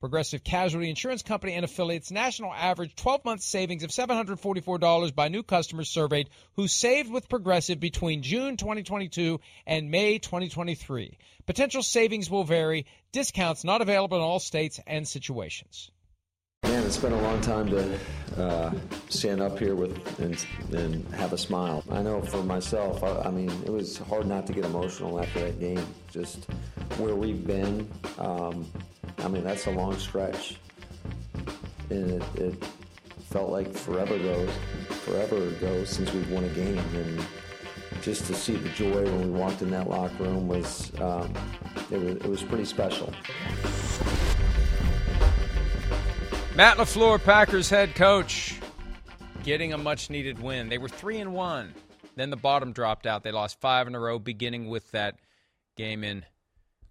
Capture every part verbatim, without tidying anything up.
Progressive Casualty Insurance Company and Affiliates. National average twelve-month savings of seven hundred forty-four dollars by new customers surveyed who saved with Progressive between June twenty twenty-two and May twenty twenty-three. Potential savings will vary. Discounts not available in all states and situations. Man, it's been a long time to uh, stand up here with and, and have a smile. I know for myself, I, I mean, it was hard not to get emotional after that game. Just where we've been, um, I mean, that's a long stretch. And it, it felt like forever ago, forever ago since we've won a game. And just to see the joy when we walked in that locker room was, um, it was, it was pretty special. Matt LaFleur, Packers head coach, getting a much-needed win. They were three and one. Then the bottom dropped out. They lost five in a row, beginning with that game in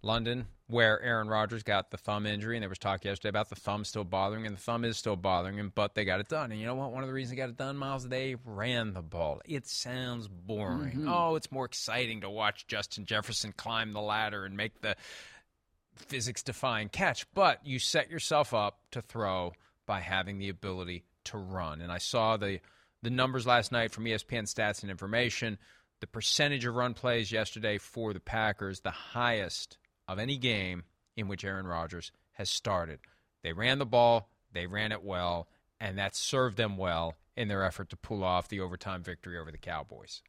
London where Aaron Rodgers got the thumb injury, and there was talk yesterday about the thumb still bothering him, and the thumb is still bothering him, but they got it done. And you know what? One of the reasons they got it done, Miles, they ran the ball. It sounds boring. Mm-hmm. Oh, it's more exciting to watch Justin Jefferson climb the ladder and make the physics-defying catch, but you set yourself up to throw by having the ability to run. And I saw the the numbers last night from E S P N Stats and Information. The percentage of run plays yesterday for the Packers, the highest of any game in which Aaron Rodgers has started. They ran the ball, they ran it well, and that served them well in their effort to pull off the overtime victory over the Cowboys.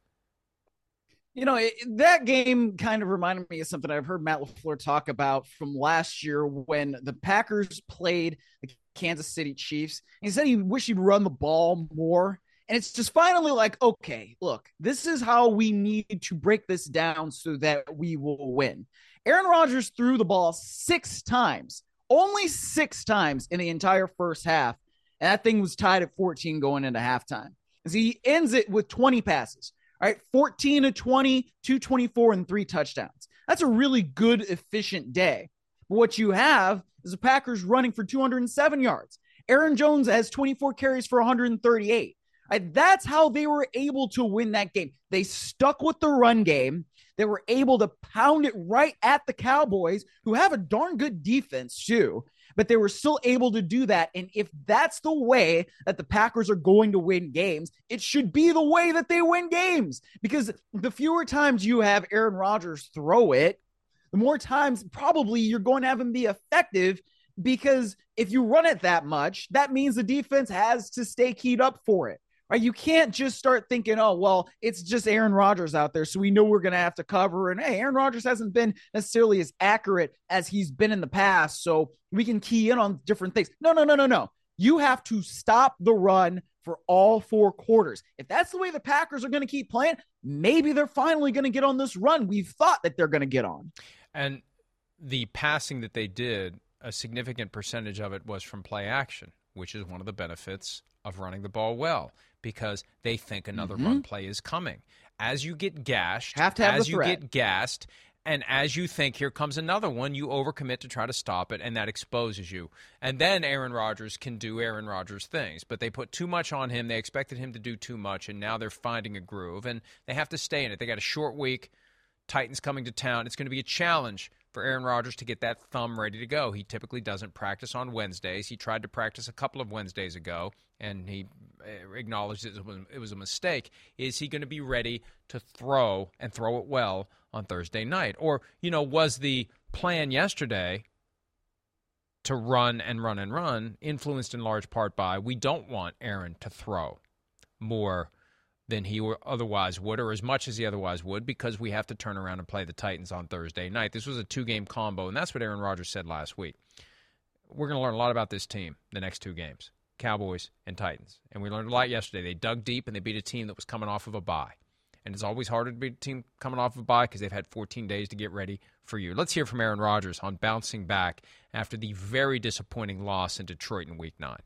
You know, it, that game kind of reminded me of something I've heard Matt LaFleur talk about from last year when the Packers played the Kansas City Chiefs. He said he wished he'd run the ball more. And it's just finally like, okay, look, this is how we need to break this down so that we will win. Aaron Rodgers threw the ball six times, only six times in the entire first half. And that thing was tied at fourteen going into halftime. As he ends it with twenty passes. All right, fourteen to twenty, two twenty-four, and three touchdowns. That's a really good, efficient day. But what you have is the Packers running for two hundred seven yards. Aaron Jones has twenty-four carries for one hundred thirty-eight. Right, that's how they were able to win that game. They stuck with the run game. They were able to pound it right at the Cowboys, who have a darn good defense too. But they were still able to do that. And if that's the way that the Packers are going to win games, it should be the way that they win games. Because the fewer times you have Aaron Rodgers throw it, the more times probably you're going to have him be effective. Because if you run it that much, that means the defense has to stay keyed up for it. Right? You can't just start thinking, oh, well, it's just Aaron Rodgers out there, so we know we're going to have to cover. And, hey, Aaron Rodgers hasn't been necessarily as accurate as he's been in the past, so we can key in on different things. No, no, no, no, no. You have to stop the run for all four quarters. If that's the way the Packers are going to keep playing, maybe they're finally going to get on this run we've thought that they're going to get on. And the passing that they did, a significant percentage of it was from play action, which is one of the benefits of running the ball well, because they think another mm-hmm. run play is coming. As you get gashed, have to have as you get gassed, And as you think, here comes another one, you overcommit to try to stop it, and that exposes you. And then Aaron Rodgers can do Aaron Rodgers things. But they put too much on him. They expected him to do too much, and now they're finding a groove. And they have to stay in it. They got a short week. Titans coming to town. It's going to be a challenge for Aaron Rodgers to get that thumb ready to go. He typically doesn't practice on Wednesdays. He tried to practice a couple of Wednesdays ago, and he acknowledged it was a mistake. Is he going to be ready to throw and throw it well on Thursday night? Or, you know, was the plan yesterday to run and run and run influenced in large part by we don't want Aaron to throw more than he otherwise would, or as much as he otherwise would, because we have to turn around and play the Titans on Thursday night. This was a two-game combo, and that's what Aaron Rodgers said last week. We're going to learn a lot about this team the next two games, Cowboys and Titans. And we learned a lot yesterday. They dug deep, and they beat a team that was coming off of a bye. And it's always harder to beat a team coming off of a bye because they've had fourteen days to get ready for you. Let's hear from Aaron Rodgers on bouncing back after the very disappointing loss in Detroit in Week nine.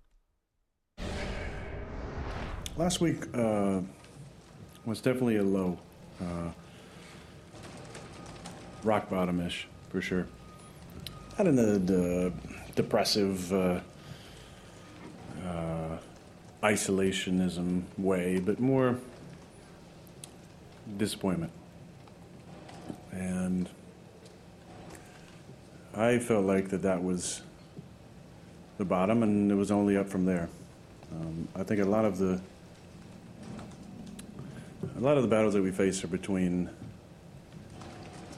Last week, uh... was definitely a low, uh, rock bottom-ish, for sure. Not in the, the depressive uh, uh, isolationism way, but more disappointment. And I felt like that that was the bottom, and it was only up from there. Um, I think a lot of the A lot of the battles that we face are between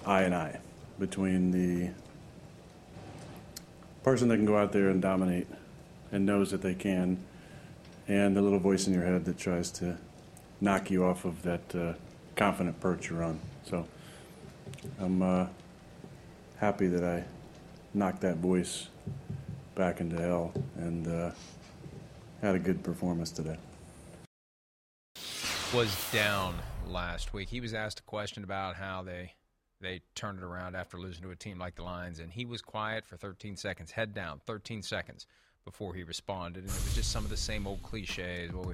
I and I, between the person that can go out there and dominate and knows that they can, and the little voice in your head that tries to knock you off of that uh, confident perch you're on. So I'm uh, happy that I knocked that voice back into hell and uh, had a good performance today. Was down last week. He was asked a question about how they they turned it around after losing to a team like the Lions, and he was quiet for thirteen seconds, head down, thirteen seconds before he responded, and it was just some of the same old cliches. Well,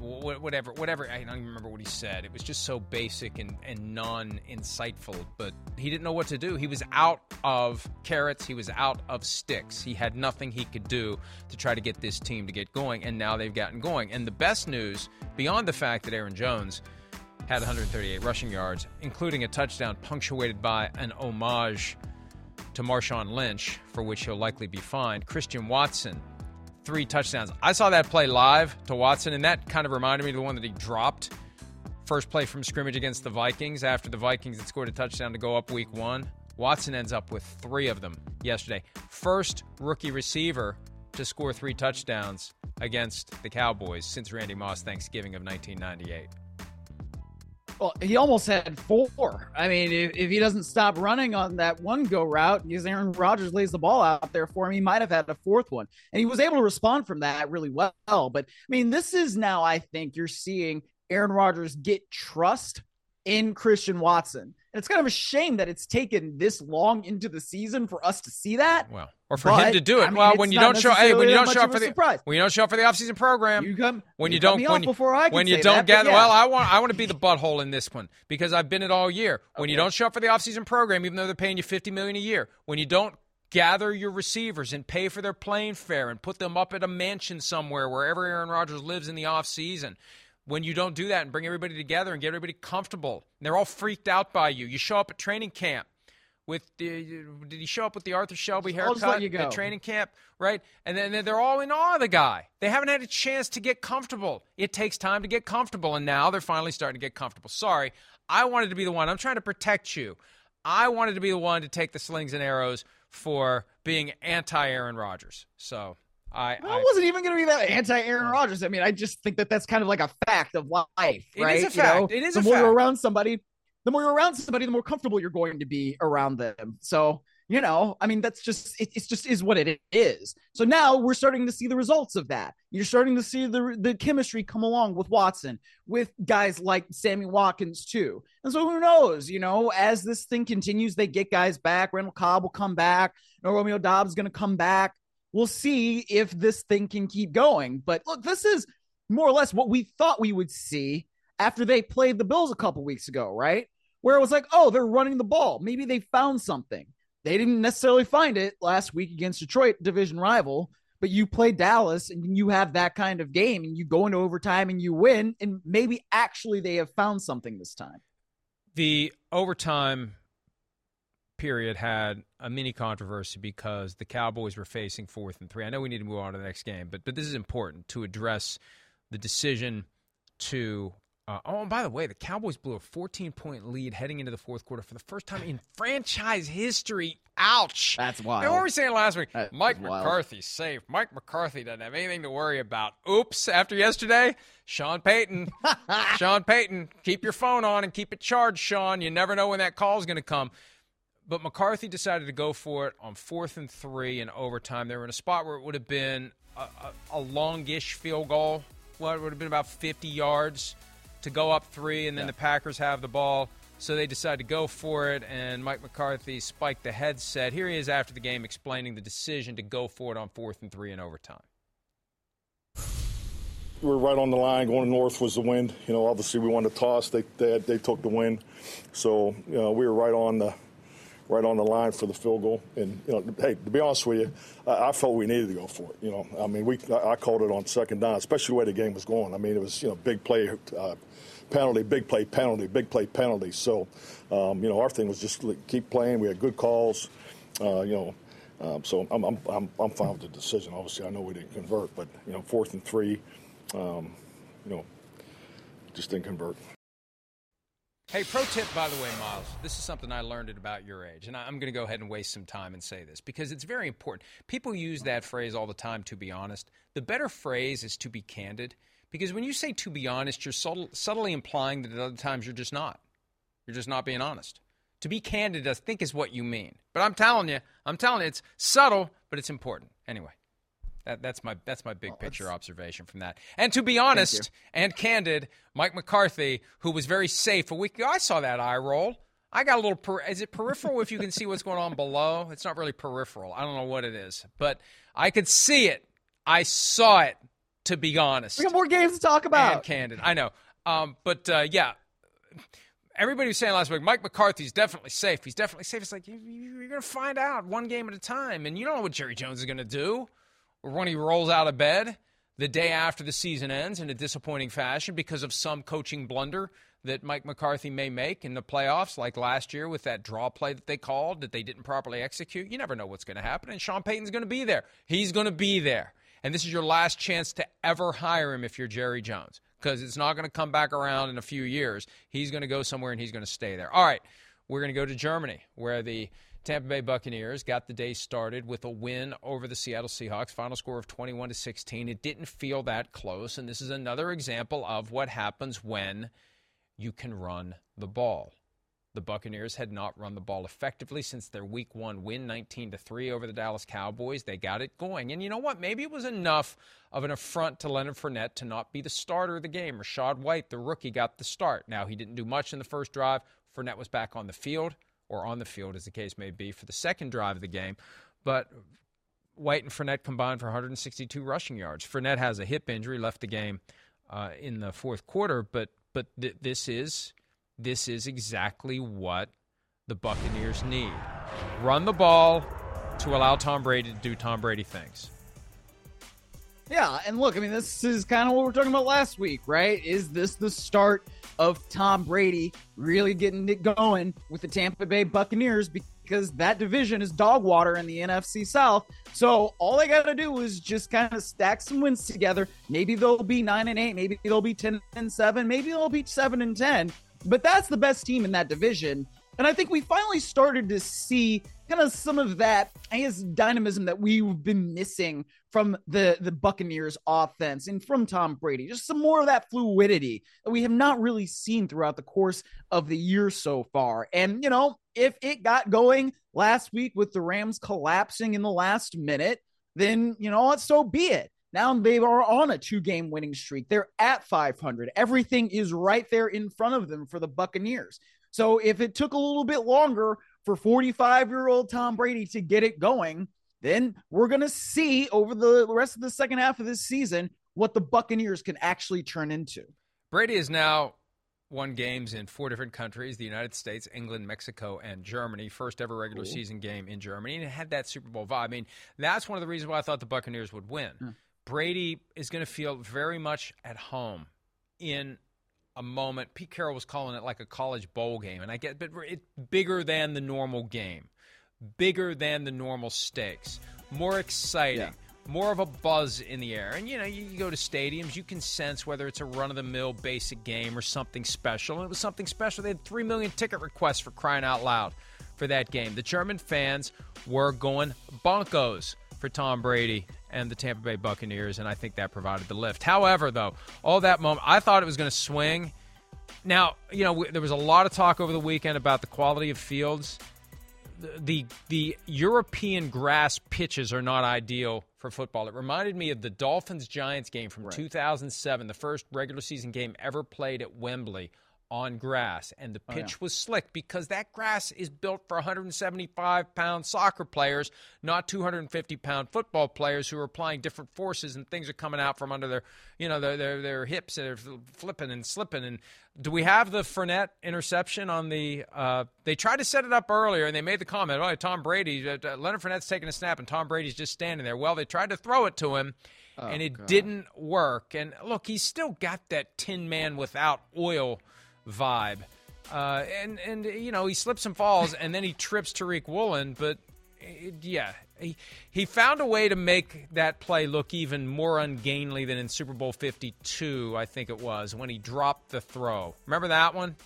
we, whatever, whatever. I don't even remember what he said. It was just so basic and, and non-insightful, but he didn't know what to do. He was out of carrots. He was out of sticks. He had nothing he could do to try to get this team to get going, and now they've gotten going. And the best news, beyond the fact that Aaron Jones had one hundred thirty-eight rushing yards, including a touchdown punctuated by an homage to Marshawn Lynch, for which he'll likely be fined. Christian Watson, three touchdowns. I saw that play live to Watson, and that kind of reminded me of the one that he dropped. First play from scrimmage against the Vikings after the Vikings had scored a touchdown to go up week one. Watson ends up with three of them yesterday. First rookie receiver to score three touchdowns against the Cowboys since Randy Moss Thanksgiving of nineteen ninety-eight. Well, he almost had four. I mean, if, if he doesn't stop running on that one go route, because Aaron Rodgers lays the ball out there for him, he might have had a fourth one. And he was able to respond from that really well. But, I mean, this is now, I think, you're seeing Aaron Rodgers get trust in Christian Watson. And it's kind of a shame that it's taken this long into the season for us to see that. Well, or for but, him to do it. I mean, well, when you don't show, hey, when you don't show up for the surprise. when you don't show up for the offseason program, you come, when you, you don't, when, before I when you don't that, gather. Yeah. Well, I want, I want to be the butthole in this one because I've been it all year. When okay. you don't show up for the offseason program, even though they're paying you fifty million dollars a year, when you don't gather your receivers and pay for their plane fare and put them up at a mansion somewhere wherever Aaron Rodgers lives in the offseason. When you don't do that and bring everybody together and get everybody comfortable, and they're all freaked out by you. You show up at training camp with the, did he show up with the Arthur Shelby haircut at training camp, right? And then they're all in awe of the guy. They haven't had a chance to get comfortable. It takes time to get comfortable, and now they're finally starting to get comfortable. Sorry, I wanted to be the one. I'm trying to protect you. I wanted to be the one to take the slings and arrows for being anti-Aaron Rodgers. So... I, well, I wasn't even going to be that anti-Aaron Rodgers. I mean, I just think that that's kind of like a fact of life, right? It is a fact. You know? It is a fact. The more you're around somebody, the more you're around somebody, the more comfortable you're going to be around them. So, you know, I mean, that's just, it, it's just is what it is. So now we're starting to see the results of that. You're starting to see the the chemistry come along with Watson, with guys like Sammy Watkins too. And so who knows, you know, as this thing continues, they get guys back. Randall Cobb will come back. You know, Romeo Doubs is going to come back. We'll see if this thing can keep going. But look, this is more or less what we thought we would see after they played the Bills a couple weeks ago, right? where it was like, oh, they're running the ball. Maybe they found something. They didn't necessarily find it last week against Detroit, division rival, but you play Dallas and you have that kind of game and you go into overtime and you win, and maybe actually they have found something this time. The overtime period had a mini controversy because the Cowboys were facing fourth and three. I know we need to move on to the next game, but but this is important to address the decision to uh, – oh, and by the way, the Cowboys blew a fourteen-point lead heading into the fourth quarter for the first time in franchise history. Ouch. That's wild. And what were we saying last week? That Mike McCarthy's safe. Mike McCarthy doesn't have anything to worry about. Oops. After yesterday, Sean Payton. Sean Payton, keep your phone on and keep it charged, Sean. You never know when that call is going to come. But McCarthy decided to go for it on fourth and three in overtime. They were in a spot where it would have been a, a, a longish field goal. Well, it would have been about fifty yards to go up three, and then yeah. the Packers have the ball. So they decided to go for it, and Mike McCarthy spiked the headset. Here he is after the game explaining the decision to go for it on fourth and three in overtime. We were right on the line. Going north was the wind. You know, obviously we won the toss. They they, had, they took the win. So, you know, we were right on the right on the line for the field goal. And, you know, hey, to be honest with you, I, I felt we needed to go for it. You know, I mean, we I, I called it on second down, especially the way the game was going. I mean, it was, you know, big play uh, penalty, big play penalty, big play penalty. So, um, you know, our thing was just keep playing. We had good calls, uh, you know. Um, so I'm, I'm I'm I'm fine with the decision. Obviously, I know we didn't convert, but, you know, fourth and three, um, you know, just didn't convert. Hey, pro tip, by the way, Miles, this is something I learned at about your age, and I'm going to go ahead and waste some time and say this because it's very important. People use that phrase all the time, to be honest. The better phrase is to be candid, because when you say to be honest, you're subtle, subtly implying that at other times you're just not. You're just not being honest. To be candid, I think, is what you mean. But I'm telling you, I'm telling you, it's subtle, but it's important. Anyway, that, that's my that's my big well, picture observation from that. And to be honest and candid, Mike McCarthy, who was very safe a week ago, I saw that eye roll. I got a little per- – is it peripheral if you can see what's going on below? It's not really peripheral. I don't know what it is. But I could see it. I saw it, to be honest. We got more games to talk about. And candid. I know. Um, but, uh, yeah, everybody was saying last week, Mike McCarthy's definitely safe. He's definitely safe. It's like you, you're going to find out one game at a time, and you don't know what Jerry Jones is going to do. Or when he rolls out of bed the day after the season ends in a disappointing fashion because of some coaching blunder that Mike McCarthy may make in the playoffs, like last year with that draw play that they called that they didn't properly execute. You never know what's going to happen, and Sean Payton's going to be there. He's going to be there. And this is your last chance to ever hire him if you're Jerry Jones, because it's not going to come back around in a few years. He's going to go somewhere, and he's going to stay there. All right, we're going to go to Germany, where the Tampa Bay Buccaneers got the day started with a win over the Seattle Seahawks, final score of twenty-one to sixteen. It didn't feel that close, and this is another example of what happens when you can run the ball. The Buccaneers had not run the ball effectively since their week one win, nineteen to three over the Dallas Cowboys. They got it going. And you know what? Maybe it was enough of an affront to Leonard Fournette to not be the starter of the game. Rashad White, the rookie, got the start. Now, he didn't do much in the first drive. Fournette was back on the field. or on the field, as the case may be, for the second drive of the game. But White and Fournette combined for one hundred sixty-two rushing yards. Fournette has a hip injury, left the game uh, in the fourth quarter. But but th- this is this is exactly what the Buccaneers need. Run the ball to allow Tom Brady to do Tom Brady things. Yeah, and look, I mean, this is kind of what we were talking about last week, right? Is this the start of Tom Brady really getting it going with the Tampa Bay Buccaneers, because that division is dog water in the N F C South. So all they got to do is just kind of stack some wins together. Maybe they'll be nine and eight. Maybe they'll be ten and seven. Maybe they'll be seven and ten, but that's the best team in that division. And I think we finally started to see kind of some of that, I guess, dynamism that we've been missing from the, the Buccaneers offense and from Tom Brady. Just some more of that fluidity that we have not really seen throughout the course of the year so far. And, you know, if it got going last week with the Rams collapsing in the last minute, then, you know what, so be it. Now they are on a two-game winning streak. They're at five hundred. Everything is right there in front of them for the Buccaneers. So if it took a little bit longer for forty-five-year-old Tom Brady to get it going, then we're going to see over the rest of the second half of this season what the Buccaneers can actually turn into. Brady is now won games in four different countries, the United States, England, Mexico, and Germany. First ever regular cool. season game in Germany. And it had that Super Bowl vibe. I mean, that's one of the reasons why I thought the Buccaneers would win. Mm. Brady is going to feel very much at home in a moment. Pete Carroll was calling it like a college bowl game. And I get but it's bigger than the normal game, bigger than the normal stakes, more exciting. Yeah. More of a buzz in the air. And, you know, you, you go to stadiums, you can sense whether it's a run-of-the-mill basic game or something special. And it was something special. They had three million ticket requests, for crying out loud, for that game. The German fans were going bonkos for Tom Brady and the Tampa Bay Buccaneers, and I think that provided the lift. However, though, all that moment, I thought it was going to swing. Now, you know, there was a lot of talk over the weekend about the quality of fields. The the European grass pitches are not ideal for football. It reminded me of the Dolphins-Giants game from right. two thousand seven, the first regular season game ever played at Wembley on grass. And the pitch oh, yeah. was slick because that grass is built for one hundred seventy-five pound soccer players, not two hundred fifty pound football players who are applying different forces, and things are coming out from under their, you know, their their, their hips, and they're flipping and slipping. And do we have the Fournette interception on the uh, – they tried to set it up earlier, and they made the comment, oh, Tom Brady uh, – Leonard Fournette's taking a snap, and Tom Brady's just standing there. Well, they tried to throw it to him, oh, and it God. didn't work. And, look, he's still got that tin man without oil – vibe, uh, and and you know, he slips and falls, and then he trips Tariq Woolen, but it, yeah, he he found a way to make that play look even more ungainly than in Super Bowl fifty-two, I think it was, when he dropped the throw. Remember that one?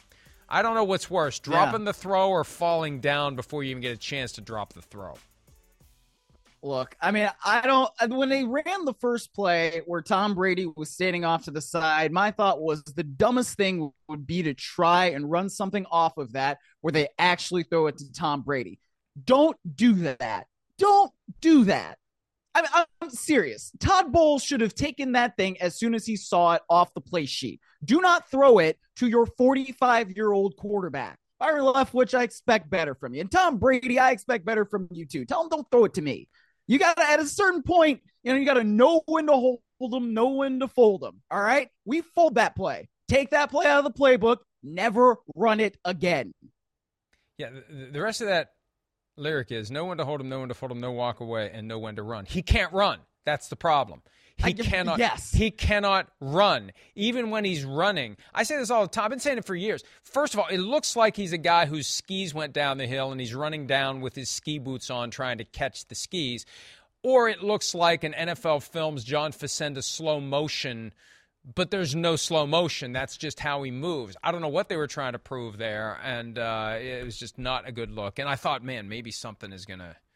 I don't know what's worse, dropping yeah. the throw or falling down before you even get a chance to drop the throw. Look, I mean, I don't, when they ran the first play where Tom Brady was standing off to the side, my thought was the dumbest thing would be to try and run something off of that where they actually throw it to Tom Brady. Don't do that. Don't do that. I mean, I'm serious. Todd Bowles should have taken that thing as soon as he saw it off the play sheet. Do not throw it to your forty-five year old quarterback. Byron Leftwich, I expect better from you. And Tom Brady, I expect better from you too. Tell him don't throw it to me. You got to, at a certain point, you know, you got to know when to hold them, know when to fold them. All right? We fold that play. Take that play out of the playbook. Never run it again. Yeah, the rest of that lyric is know when to hold them, know when to fold them, no walk away, and know when to run. He can't run. That's the problem. He I, cannot yes. He cannot run, even when he's running. I say this all the time. I've been saying it for years. First of all, it looks like he's a guy whose skis went down the hill and he's running down with his ski boots on trying to catch the skis. Or it looks like an N F L Films John Facenda slow motion, but there's no slow motion. That's just how he moves. I don't know what they were trying to prove there, and uh, it was just not a good look. And I thought, man, maybe something is going to –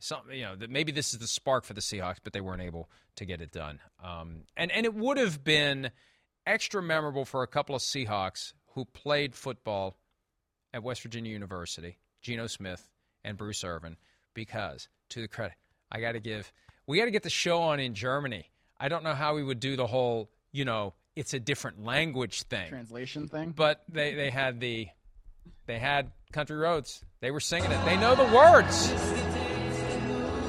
Something, you know, that maybe this is the spark for the Seahawks, but they weren't able to get it done. Um, and, and it would have been extra memorable for a couple of Seahawks who played football at West Virginia University, Geno Smith and Bruce Irvin, because, to the credit, I got to give – we got to get the show on in Germany. I don't know how we would do the whole, you know, it's a different language thing. Translation thing? But they, they had the – they had Country Roads. They were singing it. They know the words.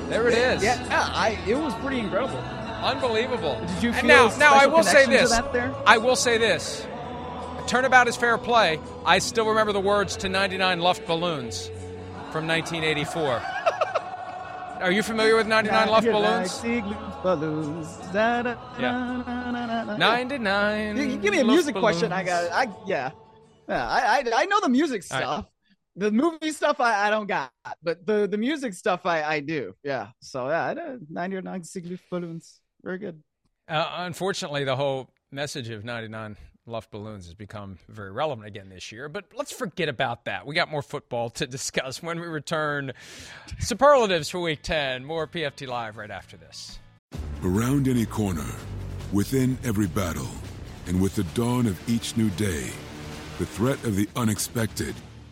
There it is. Yeah, yeah I, it was pretty incredible. Unbelievable. Did you feel and now, now I will say this. I will say this. Turnabout is fair play. I still remember the words to ninety-nine Luftballons from nineteen eighty-four. Are you familiar with ninety-nine Luftballons? Yeah. ninety-nine You give me a music question. I got it. I, yeah. yeah I, I, I know the music stuff. The movie stuff I, I don't got, but the, the music stuff I, I do. Yeah. So, yeah, I did ninety-nine Luftballons. Very good. Uh, unfortunately, the whole message of ninety-nine Luftballons has become very relevant again this year, but let's forget about that. We got more football to discuss when we return. Superlatives for Week ten. More P F T Live right after this. Around any corner, within every battle, and with the dawn of each new day, the threat of the unexpected,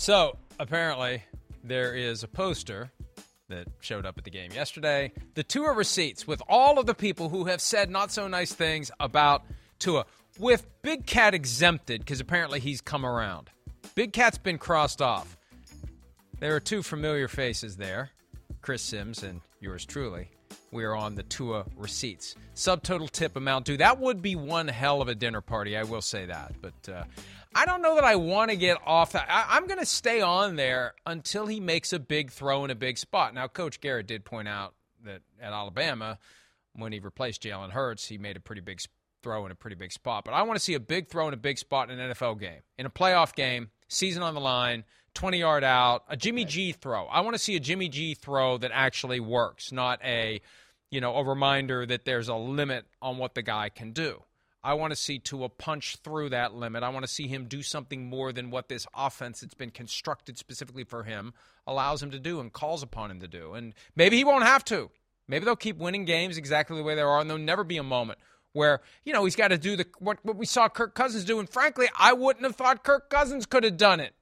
So, apparently, there is a poster that showed up at the game yesterday. The Tua receipts with all of the people who have said not so nice things about Tua. With Big Cat exempted, because apparently he's come around. Big Cat's been crossed off. There are two familiar faces there. Chris Sims and yours truly. We are on the Tua receipts. Subtotal tip amount due. That would be one hell of a dinner party, I will say that. But uh, I don't know that I want to get off that. I- I'm going to stay on there until he makes a big throw in a big spot. Now, Coach Garrett did point out that at Alabama, when he replaced Jalen Hurts, he made a pretty big throw in a pretty big spot. But I want to see a big throw in a big spot in an N F L game, in a playoff game, season on the line, twenty-yard out, a Jimmy G throw. I want to see a Jimmy G throw that actually works, not a, you know, a reminder that there's a limit on what the guy can do. I want to see Tua punch through that limit. I want to see him do something more than what this offense that's been constructed specifically for him allows him to do and calls upon him to do. And maybe he won't have to. Maybe they'll keep winning games exactly the way they are, and there'll never be a moment where, you know, he's got to do the what, what we saw Kirk Cousins do. And frankly, I wouldn't have thought Kirk Cousins could have done it.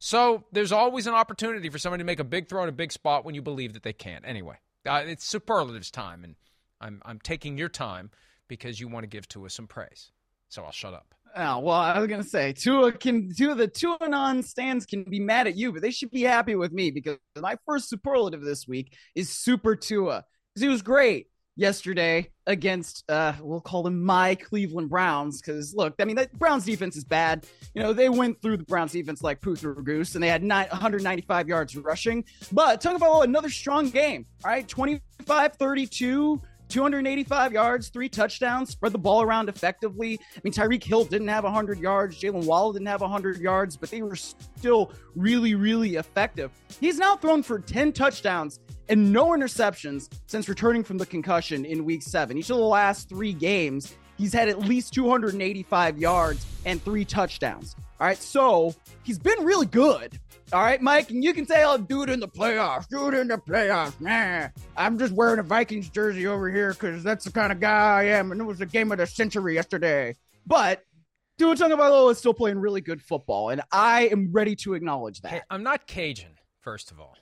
So there's always an opportunity for somebody to make a big throw in a big spot when you believe that they can. Anyway, uh, it's superlatives time, and I'm I'm taking your time because you want to give Tua some praise. So I'll shut up. Oh, well, I was going to say, Tua can do the Tua non-stands can be mad at you, but they should be happy with me because my first superlative this week is Super Tua because he was great yesterday against, uh, we'll call them my Cleveland Browns, because, look, I mean, the Browns defense is bad. You know, they went through the Browns defense like poo through a goose, and they had one hundred ninety-five yards rushing. But Tagovailoa, another strong game, all right? twenty-five thirty-two, two hundred eighty-five yards, three touchdowns, spread the ball around effectively. I mean, Tyreek Hill didn't have one hundred yards. Jalen Waddle didn't have one hundred yards, but they were still really, really effective. He's now thrown for ten touchdowns and no interceptions since returning from the concussion in week seven. Each of the last three games, he's had at least two hundred eighty-five yards and three touchdowns. All right, so he's been really good. All right, Mike, and you can say, oh, dude in the playoffs, dude in the playoffs. Nah, I'm just wearing a Vikings jersey over here because that's the kind of guy I am, and it was the game of the century yesterday. But Tua Tagovailoa is still playing really good football, and I am ready to acknowledge that. Hey, I'm not Cajun, first of all.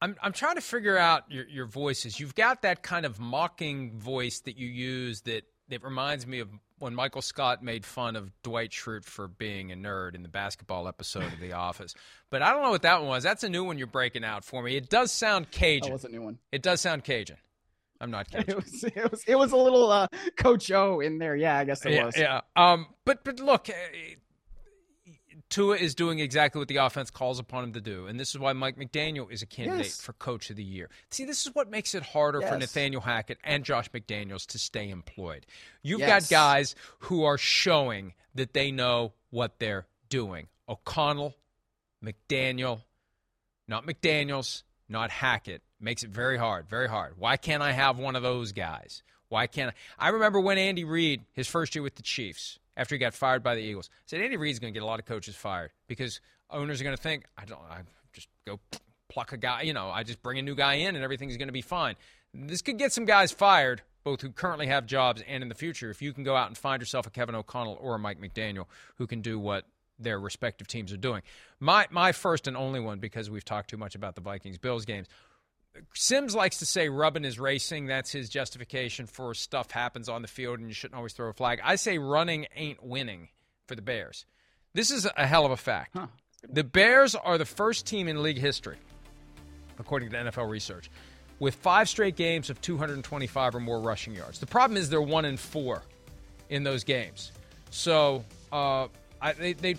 I'm I'm trying to figure out your, your voices. You've got that kind of mocking voice that you use that, that reminds me of when Michael Scott made fun of Dwight Schrute for being a nerd in the basketball episode of The Office. But I don't know what that one was. That's a new one you're breaking out for me. It does sound Cajun. That was a new one. It does sound Cajun. I'm not Cajun. It was, it was, it was a little uh, Coach O in there. Yeah, I guess it yeah, was. Yeah. Um. But, but look, it, Tua is doing exactly what the offense calls upon him to do, and this is why Mike McDaniel is a candidate yes. for Coach of the Year. See, this is what makes it harder yes. for Nathaniel Hackett and Josh McDaniels to stay employed. You've yes. got guys who are showing that they know what they're doing. O'Connell, McDaniel, not McDaniels, not Hackett. Makes it very hard, very hard. Why can't I have one of those guys? Why can't I? I remember when Andy Reid, his first year with the Chiefs, after he got fired by the Eagles, I said Andy Reid's going to get a lot of coaches fired because owners are going to think, I don't, I just go pluck a guy, you know, I just bring a new guy in and everything's going to be fine. This could get some guys fired, both who currently have jobs and in the future, if you can go out and find yourself a Kevin O'Connell or a Mike McDaniel who can do what their respective teams are doing. My my first and only one, because we've talked too much about the Vikings-Bills games, Sims likes to say rubbing is racing. That's his justification for stuff happens on the field and you shouldn't always throw a flag. I say running ain't winning for the Bears. This is a hell of a fact. Huh. The Bears are the first team in league history, according to N F L research, with five straight games of two hundred twenty-five or more rushing yards. The problem is they're one and four in those games. So uh, I, they, they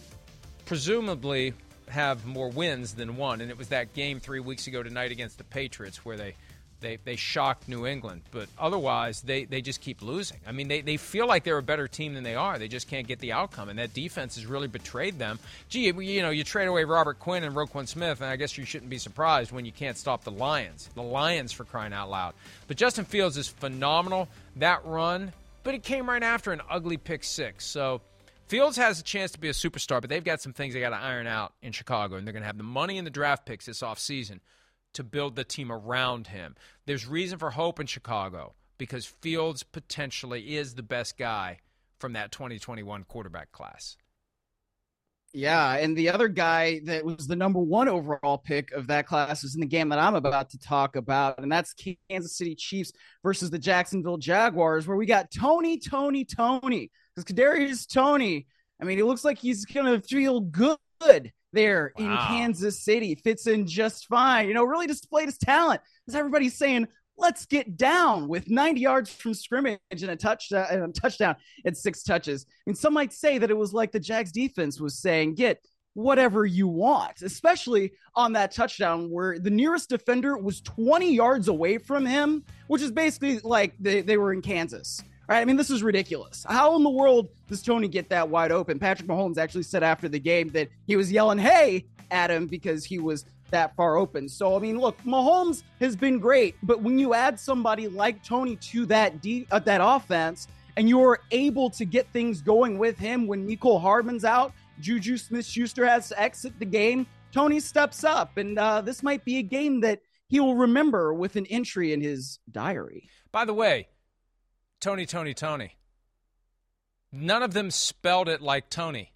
presumably have more wins than one, and it was that game three weeks ago tonight against the Patriots where they they, they shocked New England. But otherwise, they, they just keep losing. I mean, they, they feel like they're a better team than they are. They just can't get the outcome, and that defense has really betrayed them. Gee, you know, you trade away Robert Quinn and Roquan Smith, and I guess you shouldn't be surprised when you can't stop the Lions. The Lions, for crying out loud. But Justin Fields is phenomenal, that run, but it came right after an ugly pick six, so Fields has a chance to be a superstar, but they've got some things they got to iron out in Chicago, and they're going to have the money and the draft picks this offseason to build the team around him. There's reason for hope in Chicago because Fields potentially is the best guy from that twenty twenty-one quarterback class. Yeah, and the other guy that was the number one overall pick of that class was in the game that I'm about to talk about, and that's Kansas City Chiefs versus the Jacksonville Jaguars, where we got Tony, Tony, Tony. Because Kadarius Toney, I mean, it looks like he's going to feel good there wow. in Kansas City. Fits in just fine. You know, really displayed his talent. As everybody's saying, let's get down with ninety yards from scrimmage and a touchdown, and a touchdown and six touches. And some might say that it was like the Jags defense was saying, get whatever you want, especially on that touchdown where the nearest defender was twenty yards away from him, which is basically like they, they were in Kansas. All right, I mean, this is ridiculous. How in the world does Tony get that wide open? Patrick Mahomes actually said after the game that he was yelling, hey, at him because he was that far open. So, I mean, look, Mahomes has been great, but when you add somebody like Tony to that de- uh, that offense and you're able to get things going with him when Mecole Hardman's out, Juju Smith-Schuster has to exit the game, Tony steps up, and uh, this might be a game that he will remember with an entry in his diary. By the way, Tony, Tony, Tony. None of them spelled it like Tony.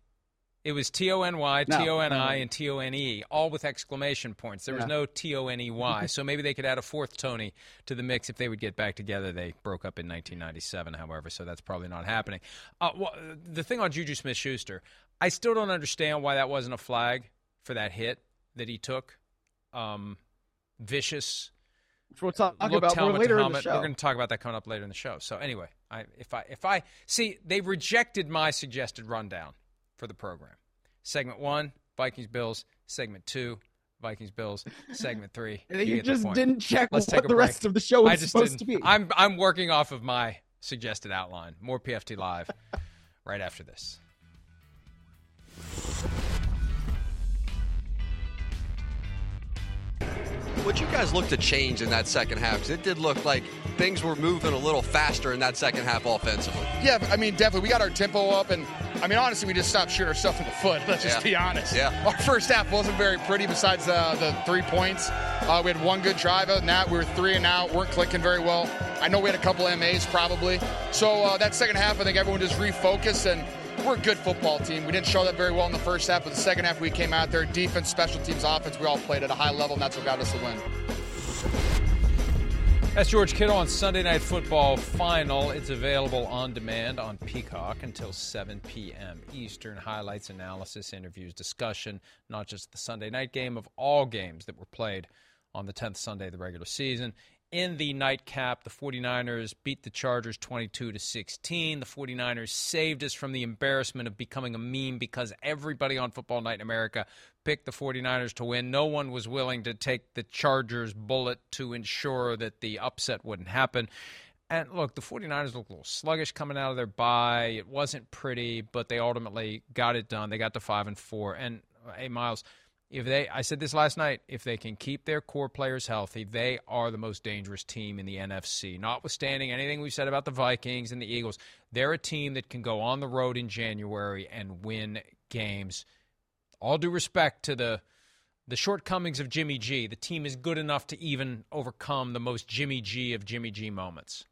It was T O N Y, no, T O N I, no. and T O N E, all with exclamation points. There yeah. was no T O N E Y, so maybe they could add a fourth Tony to the mix if they would get back together. They broke up in nineteen ninety-seven, however, so that's probably not happening. Uh, well, the thing on Juju Smith-Schuster, I still don't understand why that wasn't a flag for that hit that he took. Um, vicious. Which we'll talk about more later in the show. We're going to talk about that coming up later in the show. So anyway, I, if I if I see they rejected my suggested rundown for the program. Segment one, Vikings Bills. Segment two, Vikings Bills. Segment three. you you just didn't check what the rest of the show was supposed to be. I'm I'm working off of my suggested outline. More P F T Live right after this. What you guys look to change in that second half? Because it did look like things were moving a little faster in that second half offensively. Yeah, I mean, definitely. We got our tempo up, and, I mean, honestly, we just stopped shooting ourselves in the foot. Let's yeah. just be honest. Yeah. Our first half wasn't very pretty besides uh, the three points. Uh, we had one good drive. Other than that, we were three and out, weren't clicking very well. I know we had a couple M As probably. So uh, that second half, I think everyone just refocused, and we're a good football team. We didn't show that very well in the first half, but the second half we came out there, defense, special teams, offense, we all played at a high level, and that's what got us the win. That's George Kittle on Sunday Night Football Final. It's available on demand on Peacock until seven p.m. Eastern. Highlights, analysis, interviews, discussion, not just the Sunday night game, of all games that were played on the tenth Sunday of the regular season. In the nightcap, the 49ers beat the Chargers twenty-two to sixteen. The 49ers saved us from the embarrassment of becoming a meme because everybody on Football Night in America picked the 49ers to win. No one was willing to take the Chargers bullet to ensure that the upset wouldn't happen. And look, the 49ers looked a little sluggish coming out of their bye. It wasn't pretty, but they ultimately got it done. They got to five and four. And, hey, Miles, If they, I said this last night, if they can keep their core players healthy, they are the most dangerous team in the N F C. Notwithstanding anything we've said about the Vikings and the Eagles, they're a team that can go on the road in January and win games. All due respect to the the shortcomings of Jimmy G, the team is good enough to even overcome the most Jimmy G of Jimmy G moments.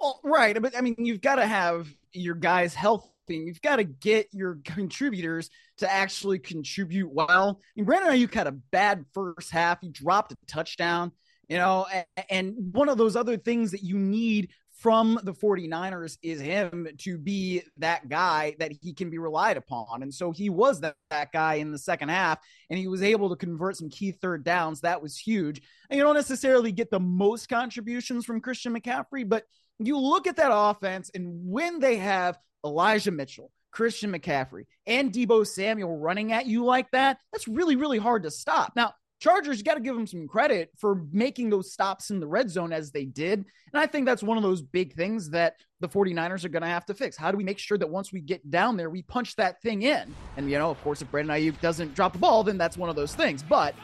Well, right, but I mean, you've got to have your guys healthy. You've got to get your contributors to actually contribute well. And Brandon Aiyuk had a bad first half. He dropped a touchdown, you know, and one of those other things that you need from the 49ers is him to be that guy that he can be relied upon. And so he was that, that guy in the second half, and he was able to convert some key third downs. That was huge. And you don't necessarily get the most contributions from Christian McCaffrey, but you look at that offense, and when they have Elijah Mitchell, Christian McCaffrey, and Deebo Samuel running at you like that, that's really, really hard to stop. Now, Chargers, you got to give them some credit for making those stops in the red zone as they did. And I think that's one of those big things that the 49ers are going to have to fix. How do we make sure that once we get down there, we punch that thing in? And, you know, of course, if Brandon Aiyuk doesn't drop the ball, then that's one of those things. But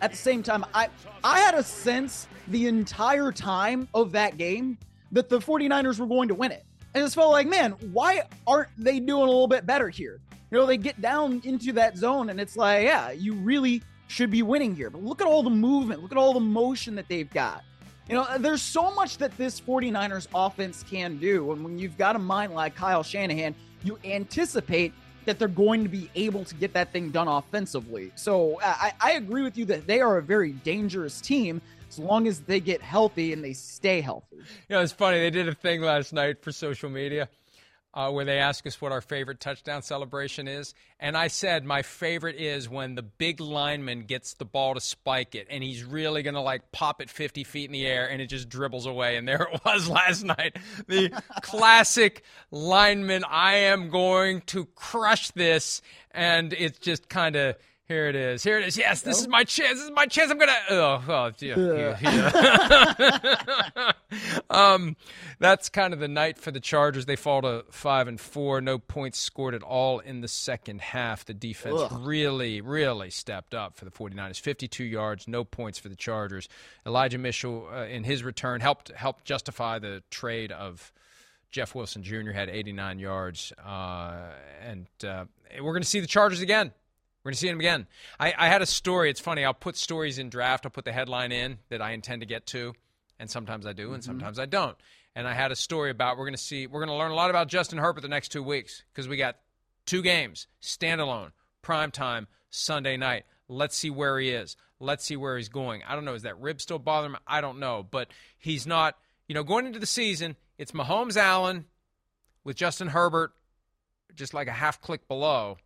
at the same time, I, I had a sense the entire time of that game that the 49ers were going to win it. I just felt like, man, why aren't they doing a little bit better here? You know, they get down into that zone, and it's like, yeah, you really should be winning here. But look at all the movement. Look at all the motion that they've got. You know, there's so much that this 49ers offense can do. And when you've got a mind like Kyle Shanahan, you anticipate that they're going to be able to get that thing done offensively. So I, I agree with you that they are a very dangerous team as long as they get healthy and they stay healthy. You know, it's funny. They did a thing last night for social media uh, where they asked us what our favorite touchdown celebration is. And I said my favorite is when the big lineman gets the ball to spike it, and he's really going to, like, pop it fifty feet in the air, and it just dribbles away. And there it was last night. The classic lineman, I am going to crush this. And it's just kind of – Here it is. Here it is. Yes, this is my chance. This is my chance. I'm going to... Oh, oh yeah, yeah. yeah. um, that's kind of the night for the Chargers. They fall to five and four. No points scored at all in the second half. The defense Ugh. really, really stepped up for the 49ers. fifty-two yards, no points for the Chargers. Elijah Mitchell, uh, in his return, helped helped justify the trade of... Jeff Wilson Junior had eighty-nine yards. Uh, and uh, we're going to see the Chargers again. We're going to see him again. I, I had a story. It's funny. I'll put stories in draft. I'll put the headline in that I intend to get to, and sometimes I do, and mm-hmm. sometimes I don't. And I had a story about we're going to see we're going to learn a lot about Justin Herbert the next two weeks because we got two games, standalone, primetime, Sunday night. Let's see where he is. Let's see where he's going. I don't know. Is that rib still bothering him? I don't know. But he's not, you know, going into the season, it's Mahomes Allen with Justin Herbert just like a half click below.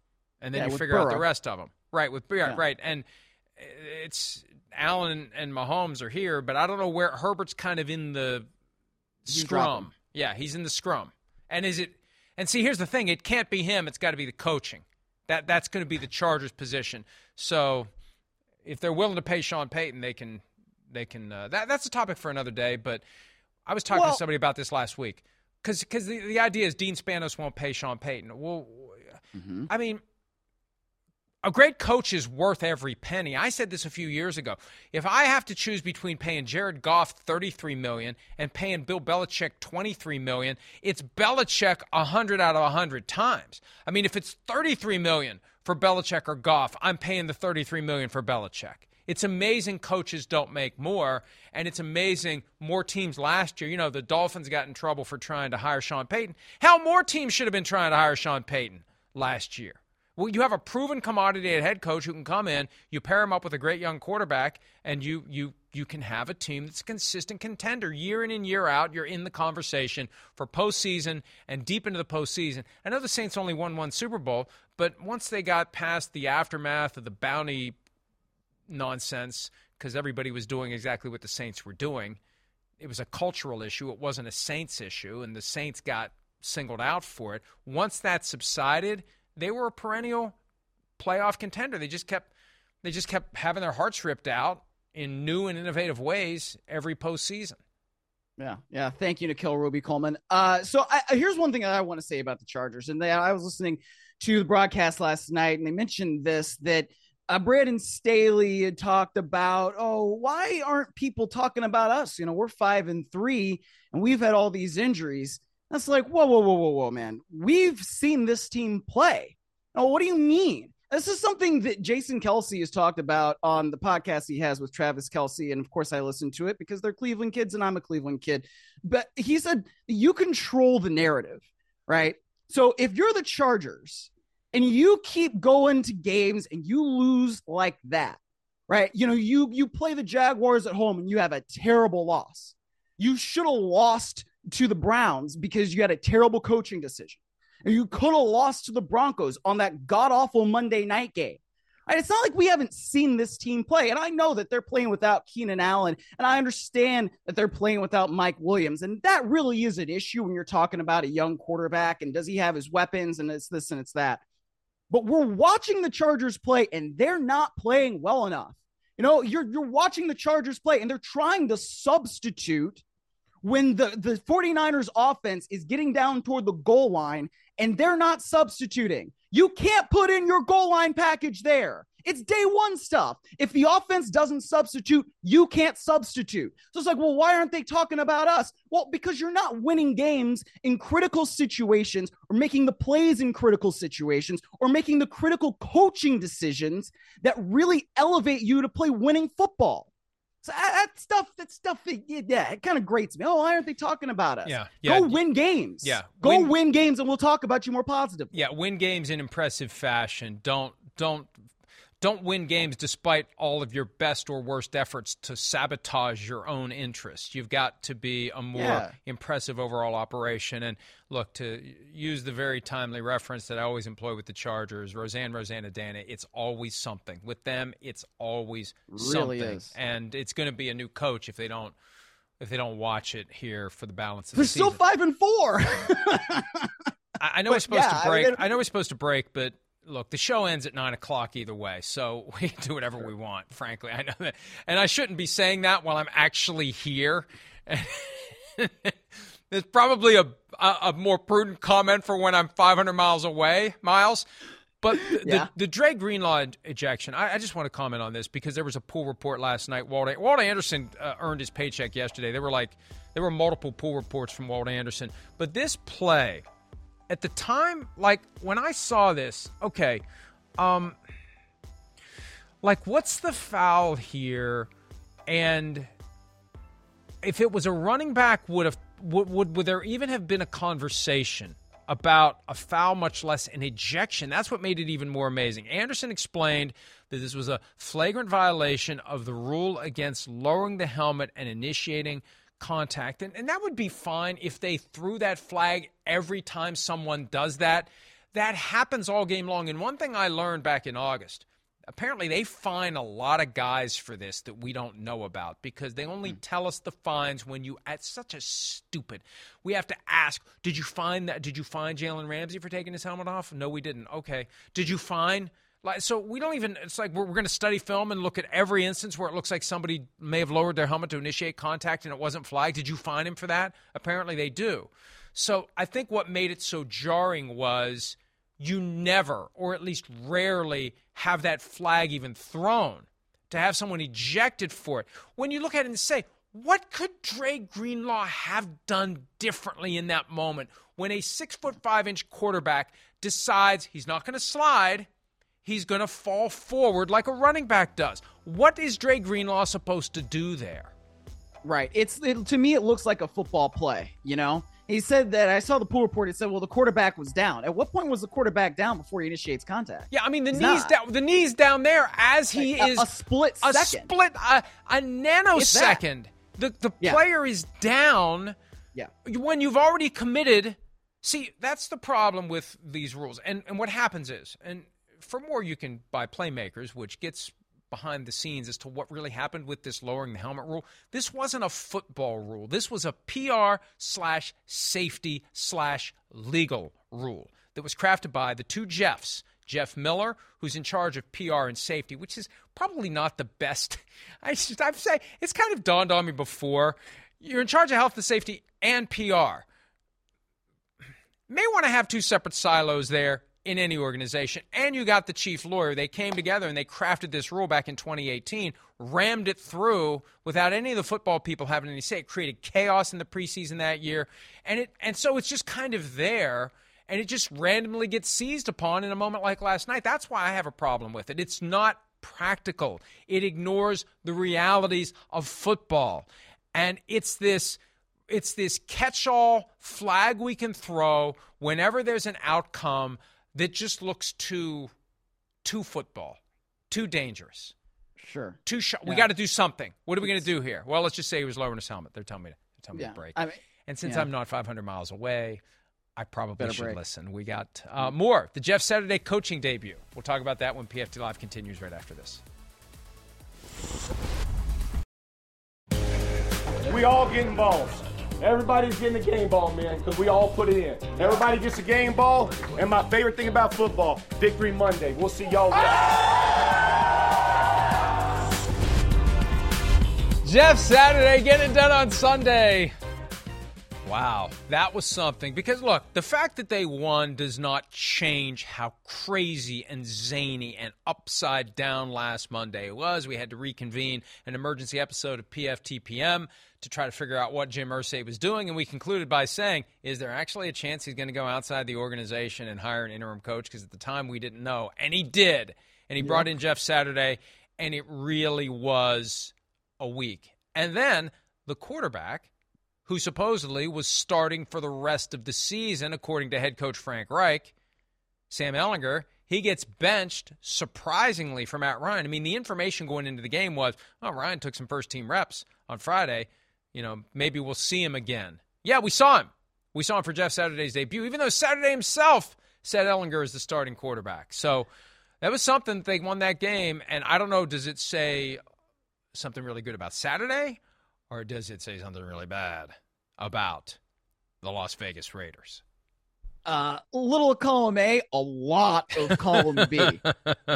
And then yeah, you figure Burrow. out the rest of them. Right, with yeah. right. And it's Allen and Mahomes are here, but I don't know where Herbert's kind of in the scrum. Yeah, he's in the scrum. And is it and see here's the thing, it can't be him, it's got to be the coaching. That that's going to be the Chargers' position. So if they're willing to pay Sean Payton, they can they can uh, that that's a topic for another day, but I was talking well, to somebody about this last week cuz cuz the, the idea is Dean Spanos won't pay Sean Payton. Well, mm-hmm. I mean, a great coach is worth every penny. I said this a few years ago. If I have to choose between paying Jared Goff thirty-three million dollars and paying Bill Belichick twenty-three million dollars, it's Belichick one hundred out of one hundred times. I mean, if it's thirty-three million dollars for Belichick or Goff, I'm paying the thirty-three million dollars for Belichick. It's amazing coaches don't make more, and it's amazing more teams last year. You know, the Dolphins got in trouble for trying to hire Sean Payton. Hell, more teams should have been trying to hire Sean Payton last year. Well, you have a proven commodity at head coach who can come in, you pair him up with a great young quarterback, and you you you can have a team that's a consistent contender year in and year out. You're in the conversation for postseason and deep into the postseason. I know the Saints only won one Super Bowl, but once they got past the aftermath of the bounty nonsense, because everybody was doing exactly what the Saints were doing, it was a cultural issue. It wasn't a Saints issue, and the Saints got singled out for it. Once that subsided, they were a perennial playoff contender. They just kept they just kept having their hearts ripped out in new and innovative ways every postseason. Yeah, yeah. Thank you, Nikhil Ruby Coleman. Uh, so I, here's one thing that I want to say about the Chargers, and they, I was listening to the broadcast last night, and they mentioned this, that uh, Brandon Staley had talked about, oh, why aren't people talking about us? You know, we're five and three, and we've had all these injuries. That's like, whoa, whoa, whoa, whoa, whoa, man. We've seen this team play. Now, what do you mean? This is something that Jason Kelsey has talked about on the podcast he has with Travis Kelsey. And, of course, I listen to it because they're Cleveland kids and I'm a Cleveland kid. But he said you control the narrative, right? So if you're the Chargers and you keep going to games and you lose like that, right? You know, you you play the Jaguars at home and you have a terrible loss. You should have lost to the Browns because you had a terrible coaching decision, and you could have lost to the Broncos on that god awful Monday night game. And it's not like we haven't seen this team play. And I know that they're playing without Keenan Allen, and I understand that they're playing without Mike Williams. And that really is an issue when you're talking about a young quarterback and does he have his weapons and it's this and it's that, but we're watching the Chargers play and they're not playing well enough. You know, you're, you're watching the Chargers play and they're trying to substitute when the, the 49ers offense is getting down toward the goal line and they're not substituting. You can't put in your goal line package there. It's day one stuff. If the offense doesn't substitute, you can't substitute. So it's like, well, why aren't they talking about us? Well, because you're not winning games in critical situations or making the plays in critical situations or making the critical coaching decisions that really elevate you to play winning football. So that stuff, that stuff, yeah, it kind of grates me. Oh, why aren't they talking about us? Yeah, yeah. Go win games. Yeah, go win, win games, and we'll talk about you more positively. Yeah, win games in impressive fashion. Don't, don't, don't win games despite all of your best or worst efforts to sabotage your own interests. You've got to be a more yeah. impressive overall operation. And look, to use the very timely reference that I always employ with the Chargers, Roseanne, Rosanna, Dana, it's always something. With them, it's always really something. Is. And it's going to be a new coach if they don't if they don't watch it here for the balance of They're the season. They're still five and four. I know but, we're supposed yeah, to break. I, mean, I know we're supposed to break, but. Look, the show ends at nine o'clock either way, so we do whatever sure. we want, frankly. I know that. And I shouldn't be saying that while I'm actually here. There's probably a, a, a more prudent comment for when I'm five hundred miles away, Miles. But the, yeah. the, the Dre Greenlaw ejection, I, I just want to comment on this because there was a pool report last night. Walt, Walt Anderson uh, earned his paycheck yesterday. There were like there were multiple pool reports from Walt Anderson. But this play... At the time, like, when I saw this, okay, um, like, what's the foul here? And if it was a running back, would have would, would, would there even have been a conversation about a foul, much less an ejection? That's what made it even more amazing. Anderson explained that this was a flagrant violation of the rule against lowering the helmet and initiating contact, and, and that would be fine if they threw that flag every time someone does that. That happens all game long. And one thing I learned back in August, apparently they fine a lot of guys for this that we don't know about because they only mm. tell us the fines when you at such a stupid. We have to ask, did you fine that? Did you fine Jalen Ramsey for taking his helmet off? No, we didn't. Okay, did you fine? Like, so we don't even – it's like we're, we're going to study film and look at every instance where it looks like somebody may have lowered their helmet to initiate contact and it wasn't flagged. Did you fine him for that? Apparently they do. So I think what made it so jarring was you never, or at least rarely, have that flag even thrown, to have someone ejected for it. When you look at it and say, what could Dre Greenlaw have done differently in that moment when a six-foot-five-inch quarterback decides he's not going to slide – he's going to fall forward like a running back does. What is Dre Greenlaw supposed to do there? Right. It's it, to me, it looks like a football play, you know? He said that I saw the pool report. It said, well, the quarterback was down. At what point was the quarterback down before he initiates contact? Yeah, I mean, the He's knee's down, the knee's down there as he like, is. A, a split a second. Split, a, a nanosecond. The, the yeah. player is down yeah. when you've already committed. See, that's the problem with these rules. And, and what happens is... and. For more, you can buy Playmakers, which gets behind the scenes as to what really happened with this lowering the helmet rule. This wasn't a football rule. This was a P R slash safety slash legal rule that was crafted by the two Jeffs. Jeff Miller, who's in charge of P R and safety, which is probably not the best. I just, I've said, it's kind of dawned on me before. You're in charge of health and safety and P R. May want to have two separate silos there. In any organization, and you got the chief lawyer. They came together and they crafted this rule back in twenty eighteen, rammed it through without any of the football people having any say. It created chaos in the preseason that year, and it and so it's just kind of there, and it just randomly gets seized upon in a moment like last night. That's why I have a problem with it. It's not practical. It ignores the realities of football, and it's this it's this catch-all flag we can throw whenever there's an outcome that just looks too, too football, too dangerous. Sure. Too sh- yeah. We got to do something. What are we going to do here? Well, let's just say he was lowering his helmet. They're telling me to, they're telling me yeah. to break. I mean, and since yeah. I'm not five hundred miles away, I probably should break. Listen. We got uh, more. The Jeff Saturday coaching debut. We'll talk about that when P F T Live continues right after this. We all get involved. Everybody's getting a game ball, man, because we all put it in. Everybody gets a game ball, and my favorite thing about football, Victory Monday. We'll see y'all later. Jeff Saturday, get it done on Sunday. Wow, that was something. Because, look, the fact that they won does not change how crazy and zany and upside down last Monday was. We had to reconvene an emergency episode of P F T P M to try to figure out what Jim Irsay was doing, and we concluded by saying, is there actually a chance he's going to go outside the organization and hire an interim coach? Because at the time we didn't know, and he did. And he yeah. brought in Jeff Saturday, and it really was a week. And then the quarterback, who supposedly was starting for the rest of the season, according to head coach Frank Reich, Sam Ehlinger, he gets benched, surprisingly, for Matt Ryan. I mean, the information going into the game was, oh, Ryan took some first-team reps on Friday. You know, maybe we'll see him again. Yeah, we saw him. We saw him for Jeff Saturday's debut, even though Saturday himself said Ehlinger is the starting quarterback. So that was something. They won that game, and I don't know, does it say something really good about Saturday, or does it say something really bad about the Las Vegas Raiders? Uh, a little column A, a lot of column B.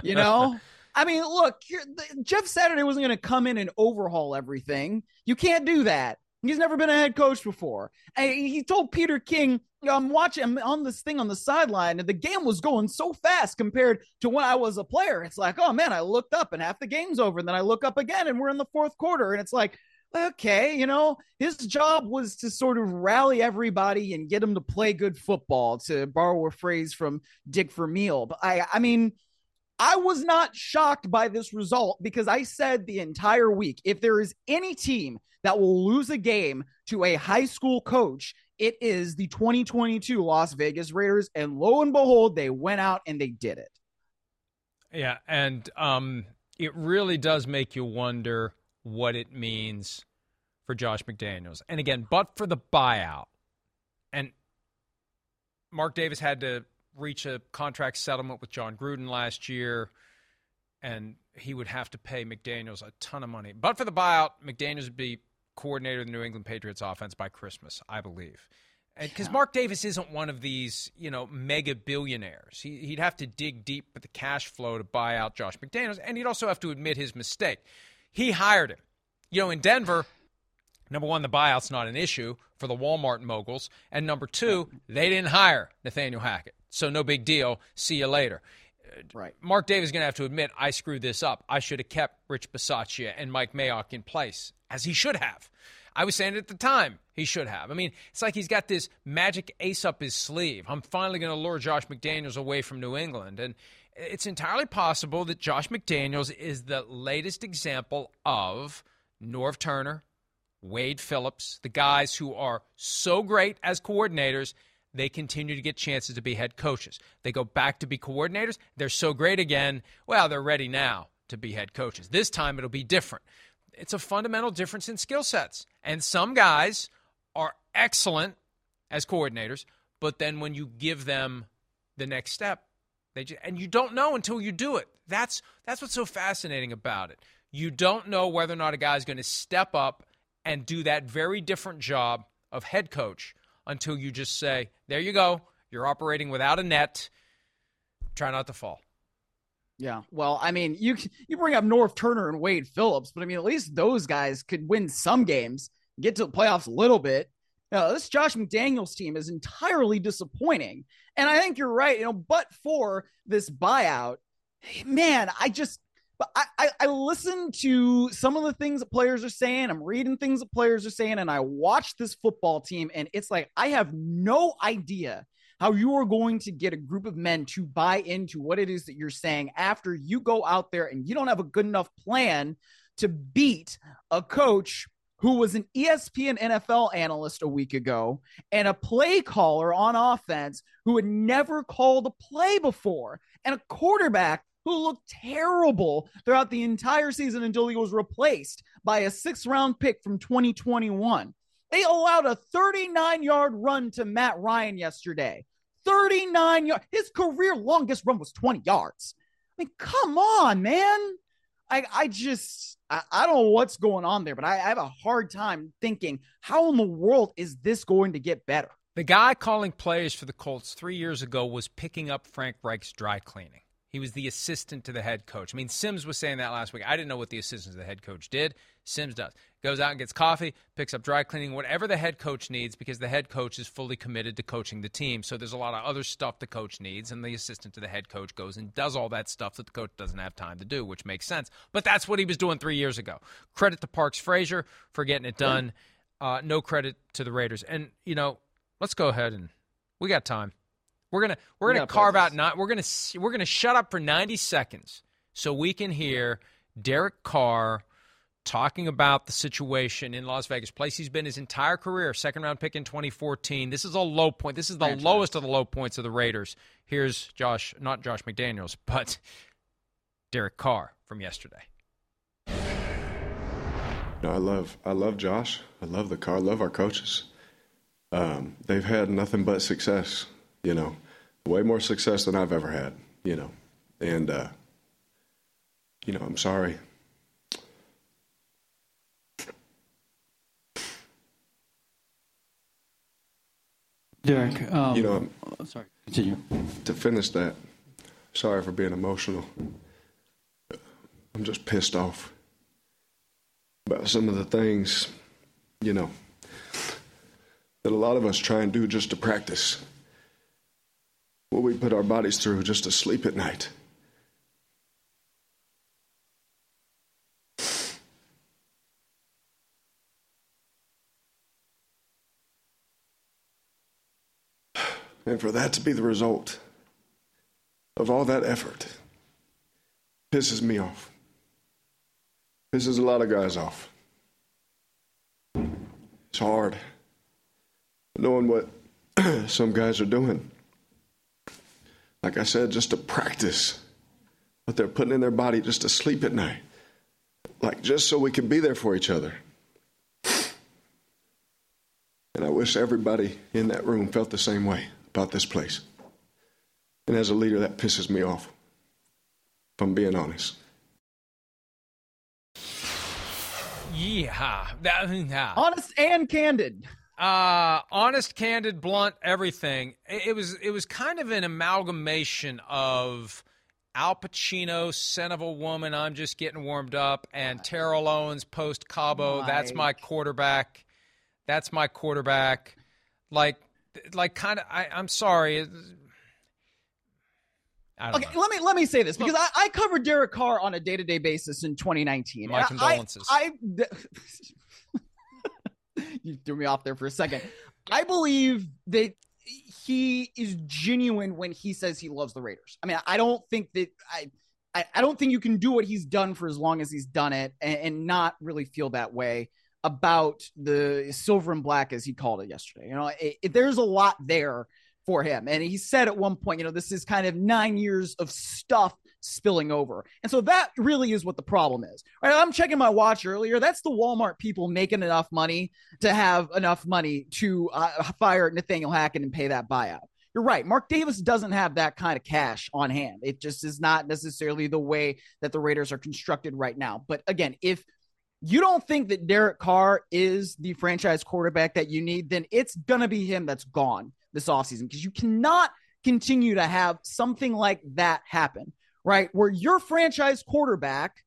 You know, I mean, look, the, Jeff Saturday wasn't going to come in and overhaul everything. You can't do that. He's never been a head coach before. And he told Peter King, I'm watching I'm on this thing on the sideline, and the game was going so fast compared to when I was a player. It's like, oh man, I looked up and half the game's over. And then I look up again and we're in the fourth quarter. And it's like, okay, you know, his job was to sort of rally everybody and get them to play good football, to borrow a phrase from Dick Vermeil. But I, I mean, I was not shocked by this result, because I said the entire week, if there is any team that will lose a game to a high school coach, it is the twenty twenty-two Las Vegas Raiders. And lo and behold, they went out and they did it. Yeah. And um, it really does make you wonder what it means for Josh McDaniels. And again, but for the buyout, and Mark Davis had to reach a contract settlement with John Gruden last year, and he would have to pay McDaniels a ton of money. But for the buyout, McDaniels would be coordinator of the New England Patriots offense by Christmas, I believe. Because yeah. Mark Davis isn't one of these, you know, mega billionaires. He, he'd have to dig deep with the cash flow to buy out Josh McDaniels, and he'd also have to admit his mistake. He hired him. You know, in Denver, number one, the buyout's not an issue for the Walmart moguls. And number two, they didn't hire Nathaniel Hackett. So no big deal. See you later. Right. Mark Davis is going to have to admit, I screwed this up. I should have kept Rich Bisaccia and Mike Mayock in place, as he should have. I was saying it at the time, he should have. I mean, it's like he's got this magic ace up his sleeve. I'm finally going to lure Josh McDaniels away from New England. And it's entirely possible that Josh McDaniels is the latest example of Norv Turner, Wade Phillips, the guys who are so great as coordinators, they continue to get chances to be head coaches. They go back to be coordinators. They're so great again. Well, they're ready now to be head coaches. This time it'll be different. It's a fundamental difference in skill sets. And some guys are excellent as coordinators, but then when you give them the next step, they just, and you don't know until you do it. That's that's what's so fascinating about it. You don't know whether or not a guy's going to step up and do that very different job of head coach until you just say, there you go, you're operating without a net, try not to fall. Yeah, well, I mean, you you bring up Norv Turner and Wade Phillips, but I mean, at least those guys could win some games, get to the playoffs a little bit. Now, this Josh McDaniels team is entirely disappointing, and I think you're right, you know, but for this buyout, man, I just... But I, I, I listen to some of the things that players are saying. I'm reading things that players are saying, and I watch this football team, and it's like, I have no idea how you are going to get a group of men to buy into what it is that you're saying after you go out there and you don't have a good enough plan to beat a coach who was an E S P N N F L analyst a week ago and a play caller on offense who had never called a play before, and a quarterback who looked terrible throughout the entire season until he was replaced by a sixth-round pick from twenty twenty-one. They allowed a thirty-nine-yard run to Matt Ryan yesterday. thirty-nine yards. His career longest run was twenty yards. I mean, come on, man. I, I just, I, I don't know what's going on there, but I, I have a hard time thinking, how in the world is this going to get better? The guy calling plays for the Colts three years ago was picking up Frank Reich's dry cleaning. He was the assistant to the head coach. I mean, Sims was saying that last week. I didn't know what the assistant to the head coach did. Sims does. Goes out and gets coffee, picks up dry cleaning, whatever the head coach needs, because the head coach is fully committed to coaching the team. So there's a lot of other stuff the coach needs, and the assistant to the head coach goes and does all that stuff that the coach doesn't have time to do, which makes sense. But that's what he was doing three years ago. Credit to Parks Frazier for getting it done. Uh, no credit to the Raiders. And, you know, let's go ahead, and we got time. We're gonna we're gonna carve out not we're gonna we're gonna shut up for ninety seconds so we can hear Derek Carr talking about the situation in Las Vegas, place he's been his entire career, second-round pick in twenty fourteen. This is a low point. This is the Franchise. lowest of the low points of the Raiders. Here's Josh, not Josh McDaniels, but Derek Carr from yesterday. No, I love, I love Josh. I love the Carr. I love our coaches. Um, they've had nothing but success, you know, way more success than I've ever had, you know. And, uh, you know, I'm sorry. Derek, um, you know, I'm, sorry, continue. To finish that, sorry for being emotional. I'm just pissed off about some of the things, you know, that a lot of us try and do just to practice. What we put our bodies through just to sleep at night. And for that to be the result of all that effort pisses me off. Pisses a lot of guys off. It's hard knowing what some guys are doing. Like I said, just to practice what they're putting in their body just to sleep at night. Like just so we can be there for each other. And I wish everybody in that room felt the same way about this place. And as a leader, that pisses me off, if I'm being honest. Yeah. Nah. Honest and candid. Uh, honest, candid, blunt, everything. It, it was it was kind of an amalgamation of Al Pacino, Son of a Woman, I'm Just Getting Warmed Up, and Terrell Owens, post Cabo, Mike. That's my quarterback. That's my quarterback. Like, like kind of, I'm sorry. I don't okay, know. let me let me say this, because Look, I, I covered Derek Carr on a day-to-day basis in twenty nineteen. My condolences. I, I, I you threw me off there for a second. I believe that he is genuine when he says he loves the Raiders. I mean, I don't think that I, I, I don't think you can do what he's done for as long as he's done it and, and not really feel that way about the silver and black, as he called it yesterday. You know, it, it, there's a lot there for him. And he said at one point, you know, this is kind of nine years of stuff spilling over. And so that really is what the problem is. All right, I'm checking my watch earlier. That's the Walmart people making enough money to have enough money to uh, fire Nathaniel Hackett and pay that buyout. You're right. Mark Davis doesn't have that kind of cash on hand. It just is not necessarily the way that the Raiders are constructed right now. But again, if you don't think that Derek Carr is the franchise quarterback that you need, then it's going to be him that's gone this offseason, because you cannot continue to have something like that happen, right? Where your franchise quarterback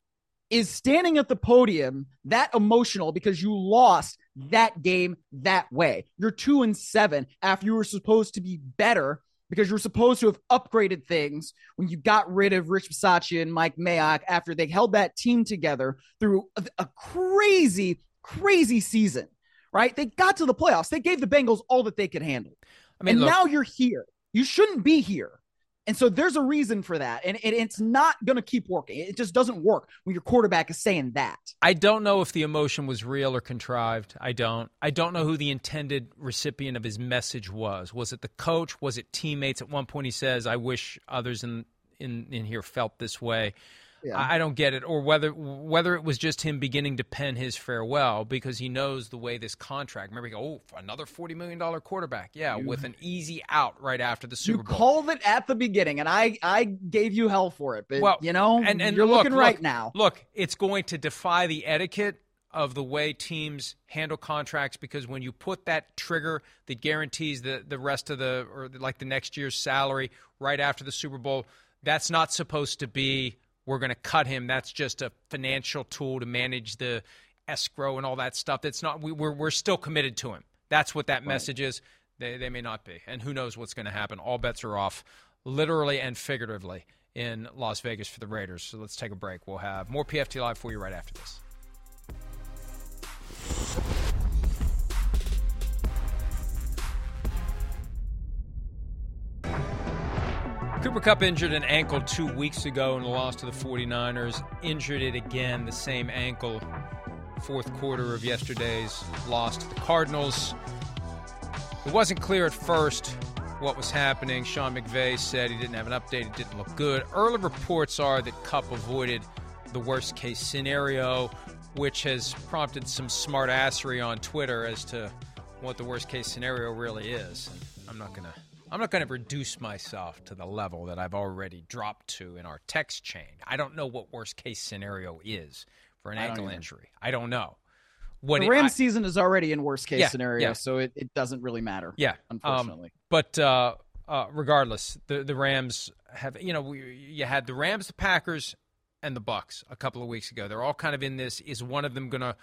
is standing at the podium that emotional because you lost that game that way. You're two and seven after you were supposed to be better, because you were supposed to have upgraded things when you got rid of Rich Bisaccia and Mike Mayock after they held that team together through a, a crazy, crazy season, right? They got to the playoffs. They gave the Bengals all that they could handle. I mean, and look, now you're here. You shouldn't be here. And so there's a reason for that. And it, it's not going to keep working. It just doesn't work when your quarterback is saying that. I don't know if the emotion was real or contrived. I don't. I don't know who the intended recipient of his message was. Was it the coach? Was it teammates? At one point he says, I wish others in, in, in here felt this way. Yeah. I don't get it, or whether whether it was just him beginning to pen his farewell because he knows the way this contract. Remember, he goes, oh, another forty million dollars quarterback, yeah, you, with an easy out right after the Super you Bowl. You called it at the beginning, and I, I gave you hell for it, but, well, you know, and, and you're look, looking right look, now. Look, it's going to defy the etiquette of the way teams handle contracts, because when you put that trigger that guarantees the, the rest of the – or like the next year's salary right after the Super Bowl, that's not supposed to be – we're going to cut him. That's just a financial tool to manage the escrow and all that stuff. That's not. We, we're we're still committed to him. That's what that right. message is. They they may not be, and who knows what's going to happen. All bets are off, literally and figuratively, in Las Vegas for the Raiders. So let's take a break. We'll have more P F T Live for you right after this. Cooper Kupp injured an ankle two weeks ago in a loss to the forty-niners. Injured it again, the same ankle fourth quarter of yesterday's loss to the Cardinals. It wasn't clear at first what was happening. Sean McVay said he didn't have an update. It didn't look good. Early reports are that Kupp avoided the worst-case scenario, which has prompted some smart-assery on Twitter as to what the worst-case scenario really is. And I'm not going to I'm not going to reduce myself to the level that I've already dropped to in our text chain. I don't know what worst-case scenario is for an ankle injury. I don't know. What the Rams season is already in worst case yeah, scenario, yeah. so it, it doesn't really matter. Yeah, unfortunately. Um, but uh, uh, regardless, the, the Rams have, you know, we, you had the Rams, the Packers, and the Bucs a couple of weeks ago. They're all kind of in this, is one of them going to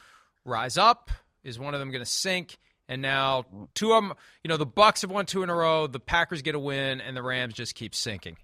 rise up? Is one of them going to sink? And now two of them, you know, the Bucs have won two in a row, the Packers get a win, and the Rams just keep sinking.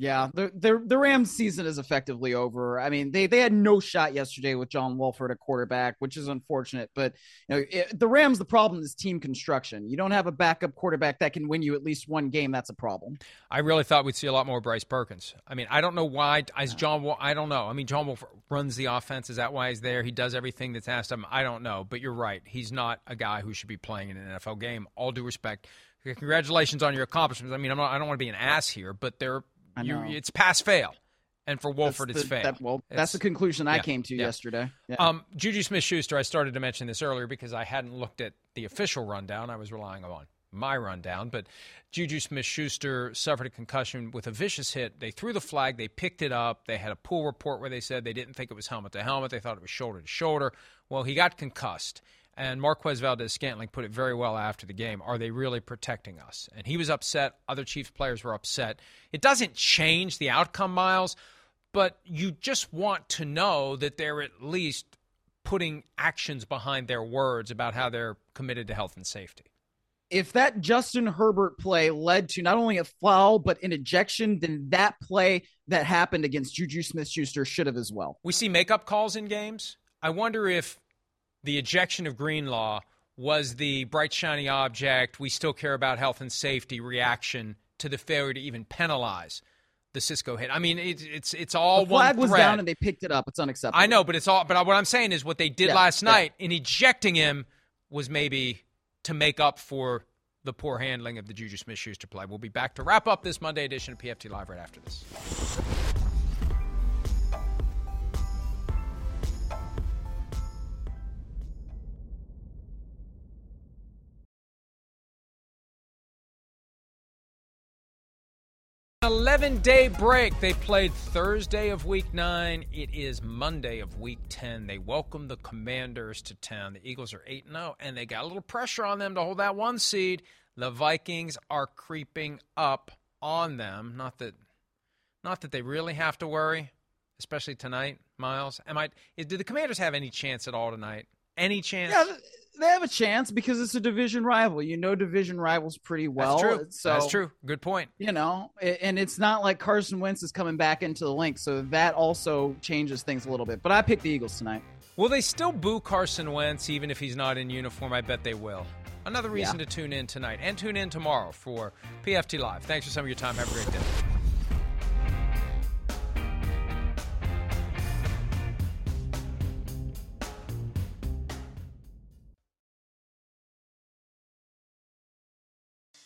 Yeah, the, the the Rams season is effectively over. I mean, they, they had no shot yesterday with John Wolford at quarterback, which is unfortunate. But you know, it, the Rams, the problem is team construction. You don't have a backup quarterback that can win you at least one game. That's a problem. I really thought we'd see a lot more Bryce Perkins. I mean, I don't know why. As John, I don't know. I mean, John Wolford runs the offense. Is that why he's there? He does everything that's asked of him. I don't know. But you're right. He's not a guy who should be playing in an N F L game. All due respect. Congratulations on your accomplishments. I mean, I'm not, I don't want to be an ass here, but they're – You, it's pass-fail, and for Wolford, the, it's fail. That, well, it's, that's the conclusion yeah, I came to yeah. yesterday. Yeah. Um, Juju Smith-Schuster, I started to mention this earlier because I hadn't looked at the official rundown. I was relying on my rundown. But Juju Smith-Schuster suffered a concussion with a vicious hit. They threw the flag. They picked it up. They had a pool report where they said they didn't think it was helmet-to-helmet. They thought it was shoulder-to-shoulder. Well, he got concussed. And Marquez Valdes-Scantling put it very well after the game. Are they really protecting us? And he was upset. Other Chiefs players were upset. It doesn't change the outcome, Miles, but you just want to know that they're at least putting actions behind their words about how they're committed to health and safety. If that Justin Herbert play led to not only a foul, but an ejection, then that play that happened against Juju Smith-Schuster should have as well. We see makeup calls in games. I wonder if the ejection of Greenlaw was the bright, shiny object, we still care about health and safety reaction to the failure to even penalize the Cisco hit. I mean, it, it's it's all one thread. The flag was down and they picked it up. It's unacceptable. I know, but it's all. But what I'm saying is what they did yeah, last yeah. night in ejecting him was maybe to make up for the poor handling of the Juju Smith-Schuster play. We'll be back to wrap up this Monday edition of P F T Live right after this. eleven-day break. They played Thursday of Week nine. It is Monday of Week ten. They welcome the Commanders to town. The Eagles are eight and oh, and they got a little pressure on them to hold that one seed. The Vikings are creeping up on them. Not that not that they really have to worry, especially tonight, Miles. Am I, do the Commanders have any chance at all tonight? Any chance? Yeah, they have a chance because it's a division rival. You know division rivals pretty well. That's true. So, That's true. Good point. You know, and it's not like Carson Wentz is coming back into the link, so that also changes things a little bit. But I picked the Eagles tonight. Will they still boo Carson Wentz even if he's not in uniform? I bet they will. Another reason yeah. to tune in tonight and tune in tomorrow for P F T Live. Thanks for some of your time. Have a great day.